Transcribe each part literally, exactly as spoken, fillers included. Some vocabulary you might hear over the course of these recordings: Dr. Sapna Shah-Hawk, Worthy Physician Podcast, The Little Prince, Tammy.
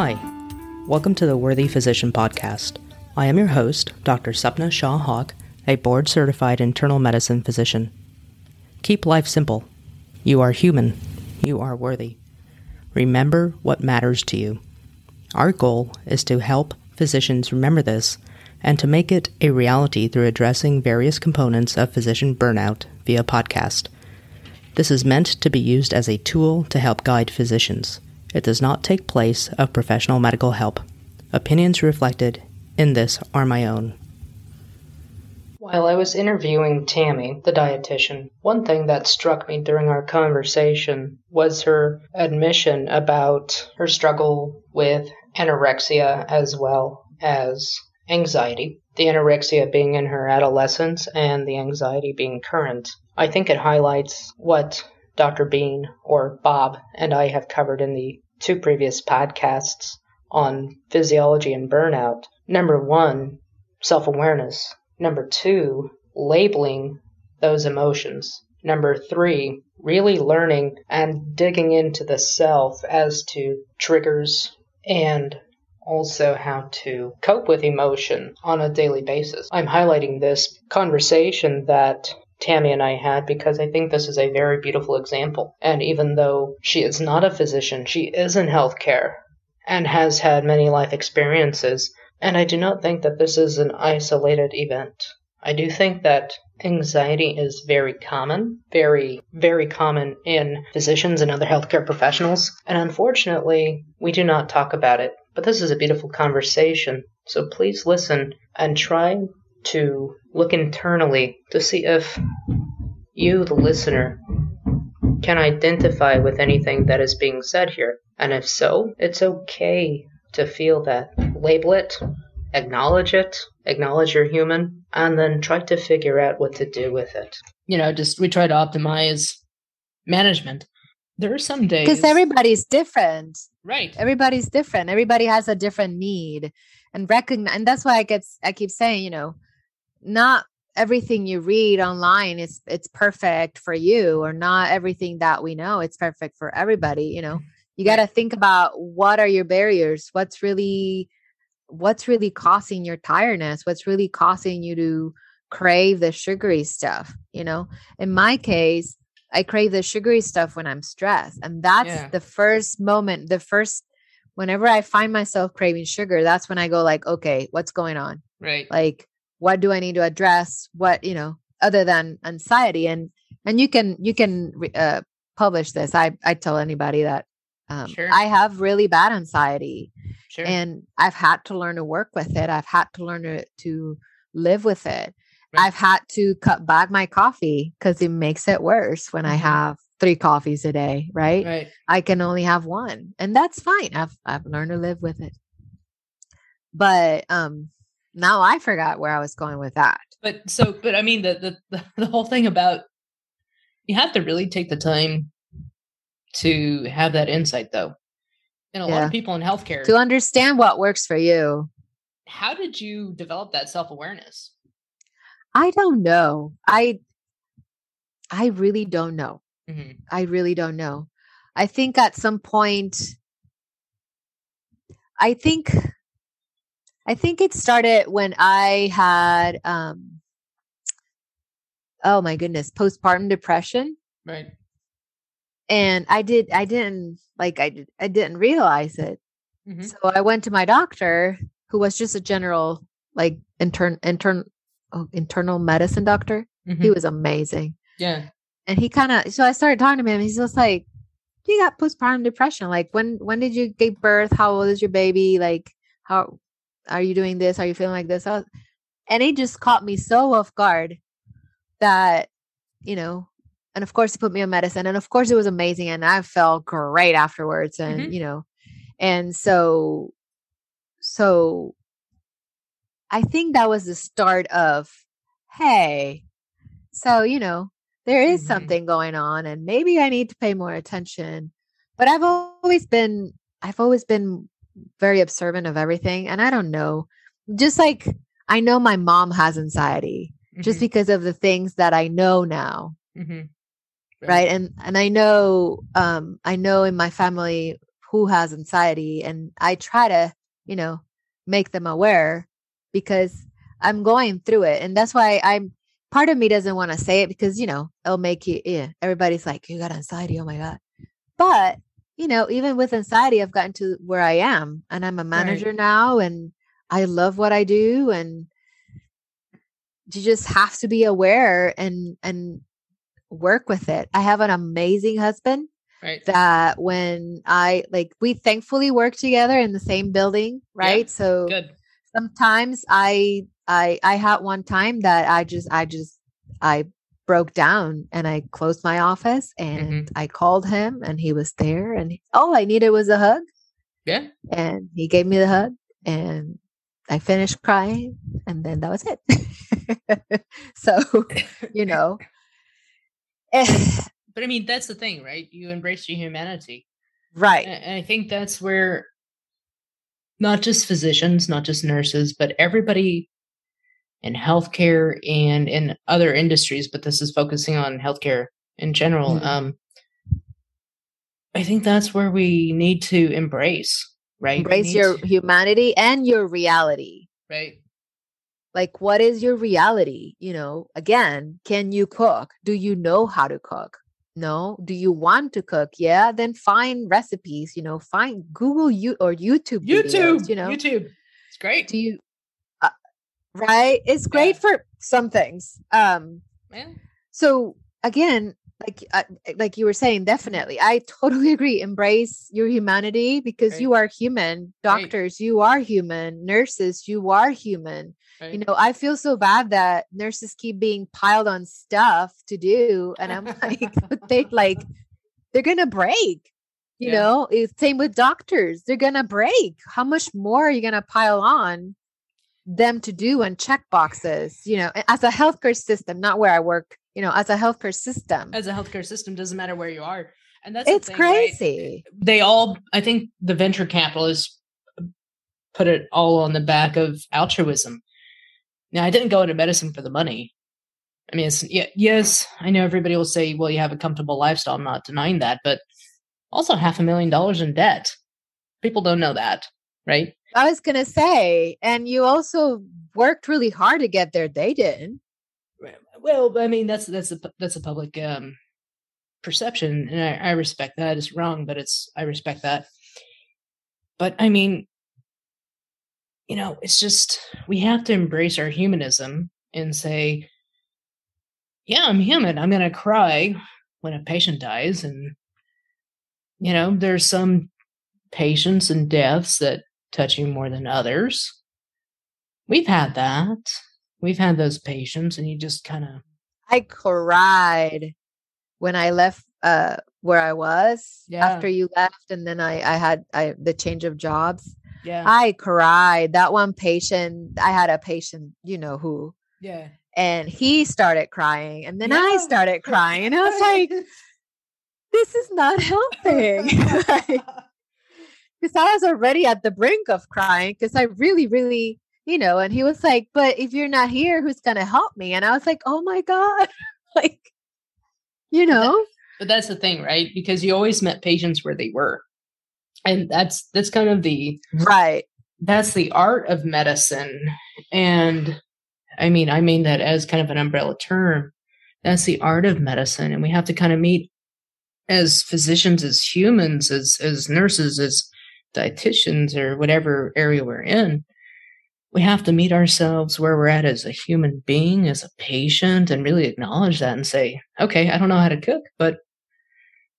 Hi, welcome to the Worthy Physician Podcast. I am your host, Doctor Sapna Shah-Hawk, a board-certified internal medicine physician. Keep life simple. You are human. You are worthy. Remember what matters to you. Our goal is to help physicians remember this and to make it a reality through addressing various components of physician burnout via podcast. This is meant to be used as a tool to help guide physicians. It does not take place of professional medical help. Opinions reflected in this are my own. While I was interviewing Tammy, the dietitian, one thing that struck me during our conversation was her admission about her struggle with anorexia as well as anxiety, the anorexia being in her adolescence and the anxiety being current. I think it highlights what Doctor Bean or Bob and I have covered in the two previous podcasts on physiology and burnout. Number one, self-awareness. Number two, labeling those emotions. Number three, really learning and digging into the self as to triggers and also how to cope with emotion on a daily basis. I'm highlighting this conversation that Tammy and I had because I think this is a very beautiful example. And even though she is not a physician, she is in healthcare and has had many life experiences. And I do not think that this is an isolated event. I do think that anxiety is very common, very, very common in physicians and other healthcare professionals. And unfortunately, we do not talk about it. But this is a beautiful conversation. So please listen and try to look internally to see if you, the listener, can identify with anything that is being said here. And if so, it's okay to feel that. Label it, acknowledge it, acknowledge you're human, and then try to figure out what to do with it. You know, just we try to optimize management. There are some days. Because everybody's different. Right. Everybody's different. Everybody has a different need. And recognize, and that's why I get, I keep saying, you know, not everything you read online is it's perfect for you, or not everything that we know it's perfect for everybody, you know. You got to think about what are your barriers? What's really, what's really causing your tiredness? What's really causing you to crave the sugary stuff? You know, in my case, I crave the sugary stuff when I'm stressed. And that's yeah. the first moment, the first, whenever I find myself craving sugar, that's when I go like, okay, what's going on? Right. Like, what do I need to address? What, you know, other than anxiety. And, and you can, you can uh, publish this. I, I tell anybody that. Um, sure. I have really bad anxiety sure. and I've had to learn to work with it. I've had to learn to, to live with it. Right. I've had to cut back my coffee because it makes it worse when mm-hmm. I have three coffees a day, right? right? I can only have one and that's fine. I've, I've learned to live with it. But um, now I forgot where I was going with that. But so, but I mean, the, the, the whole thing about you have to really take the time to have that insight though. And a yeah. lot of people in healthcare. To understand what works for you. How did you develop that self-awareness? I don't know. I, I really don't know. Mm-hmm. I really don't know. I think at some point, I think, I think it started when I had, um, oh my goodness, postpartum depression. Right. And I did, I didn't like, I, did, I didn't realize it. Mm-hmm. So I went to my doctor who was just a general, like intern, intern, oh, internal medicine doctor. Mm-hmm. He was amazing. Yeah. And he kind of, so I started talking to him. He's just like, you got postpartum depression. Like when, when did you give birth? How old is your baby? Like, how are you doing this? Are you feeling like this? Was, and it just caught me so off guard that, you know, and of course he put me on medicine and of course it was amazing. And I felt great afterwards and, mm-hmm. you know, and so, so I think that was the start of, hey, so, you know, there is mm-hmm. something going on and maybe I need to pay more attention, but I've always been, I've always been very observant of everything. And I don't know, just like, I know my mom has anxiety mm-hmm. just because of the things that I know now. Mm-hmm. Right. right. And, and I know, um, I know in my family who has anxiety. And I try to, you know, make them aware because I'm going through it. And that's why I'm, part of me doesn't want to say it because, you know, it'll make you, yeah, everybody's like, you got anxiety. Oh my God. But, you know, even with anxiety, I've gotten to where I am and I'm a manager right. now and I love what I do. And you just have to be aware and, and work with it. I have an amazing husband right. that when I like, we thankfully work together in the same building. Right. Yeah. So good. Sometimes I, I, I had one time that I just, I just, I broke down and I closed my office and mm-hmm. I called him and he was there and he, all I needed was a hug. Yeah. And he gave me the hug and I finished crying and then that was it. So, you know, but I mean, that's the thing, right? You embrace your humanity. Right. And I think that's where not just physicians, not just nurses, but everybody in healthcare and in other industries, but this is focusing on healthcare in general. Mm-hmm. Um, I think that's where we need to embrace, right? Embrace your to- humanity and your reality. Right. Like, what is your reality? You know, again, can you cook? Do you know how to cook? No. Do you want to cook? Yeah. Then find recipes, you know, find Google you or YouTube, YouTube, videos, you know, YouTube. It's great. Do you, uh, right. It's great yeah. for some things. Um, yeah. So again, like, uh, like you were saying, definitely, I totally agree. Embrace your humanity because right. you are human. Doctors, right. you are human. Nurses, you are human. Right. You know, I feel so bad that nurses keep being piled on stuff to do. And I'm like, but they like, they're going to break, you yeah. know, it's same with doctors. They're going to break. How much more are you going to pile on them to do and check boxes, you know, as a healthcare system, not where I work, you know, as a healthcare system, as a healthcare system, doesn't matter where you are. And that's, it's the thing, crazy. Right? They all, I think the venture capitalists put it all on the back of altruism. Now, I didn't go into medicine for the money. I mean, it's, yeah, yes, I know everybody will say, well, you have a comfortable lifestyle. I'm not denying that, but also half a million dollars in debt. People don't know that, right? I was going to say, and you also worked really hard to get there. They didn't. Well, I mean, that's that's a, that's a public um, perception, and I, I respect that. It's wrong, but it's I respect that. But I mean, you know, it's just, we have to embrace our humanism and say, yeah, I'm human. I'm going to cry when a patient dies. And, you know, there's some patients and deaths that touch you more than others. We've had that. We've had those patients and you just kind of. I cried when I left uh, where I was yeah. after you left. And then I, I had I, the change of jobs. Yeah. I cried. That one patient, I had a patient, you know who. Yeah. And he started crying. And then yeah. I started crying. And I was like, this is not helping. Because like, I was already at the brink of crying because I really, really, you know, and he was like, but if you're not here, who's going to help me? And I was like, oh my God. Like, you know. But, that, but that's the thing, right? Because you always met patients where they were. And that's, that's kind of the, right. That's the art of medicine. And I mean, I mean that as kind of an umbrella term, that's the art of medicine. And we have to kind of meet as physicians, as humans, as, as nurses, as dietitians or whatever area we're in, we have to meet ourselves where we're at as a human being, as a patient, and really acknowledge that and say, okay, I don't know how to cook, but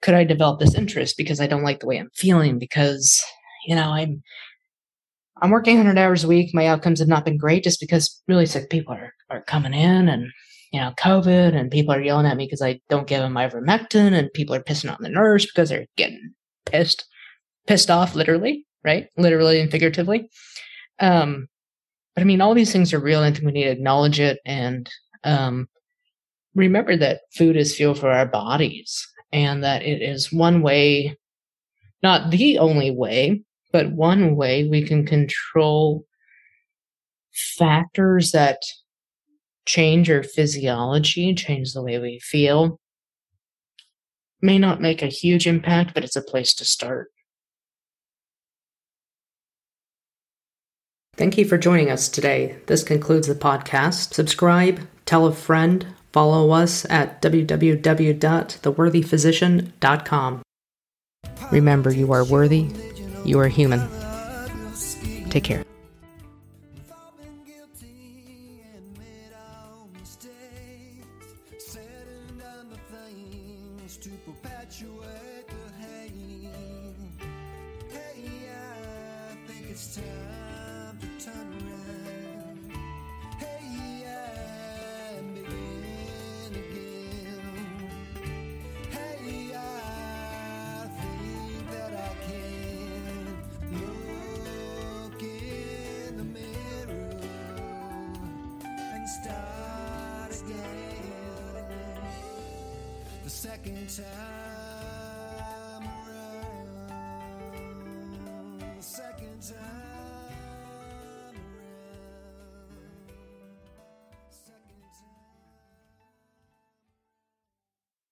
could I develop this interest because I don't like the way I'm feeling because, you know, I'm, I'm working one hundred hours a week. My outcomes have not been great just because really sick people are, are coming in and, you know, COVID and people are yelling at me because I don't give them ivermectin and people are pissing on the nurse because they're getting pissed, pissed off literally, right? Literally and figuratively. Um, but I mean, all these things are real. I think we need to acknowledge it and um, remember that food is fuel for our bodies. And that it is one way, not the only way, but one way we can control factors that change our physiology, change the way we feel. May not make a huge impact, but it's a place to start. Thank you for joining us today. This concludes the podcast. Subscribe, tell a friend, follow us at w w w dot the worthy physician dot com. Remember, you are worthy, you are human. Take care. Second time around, second time.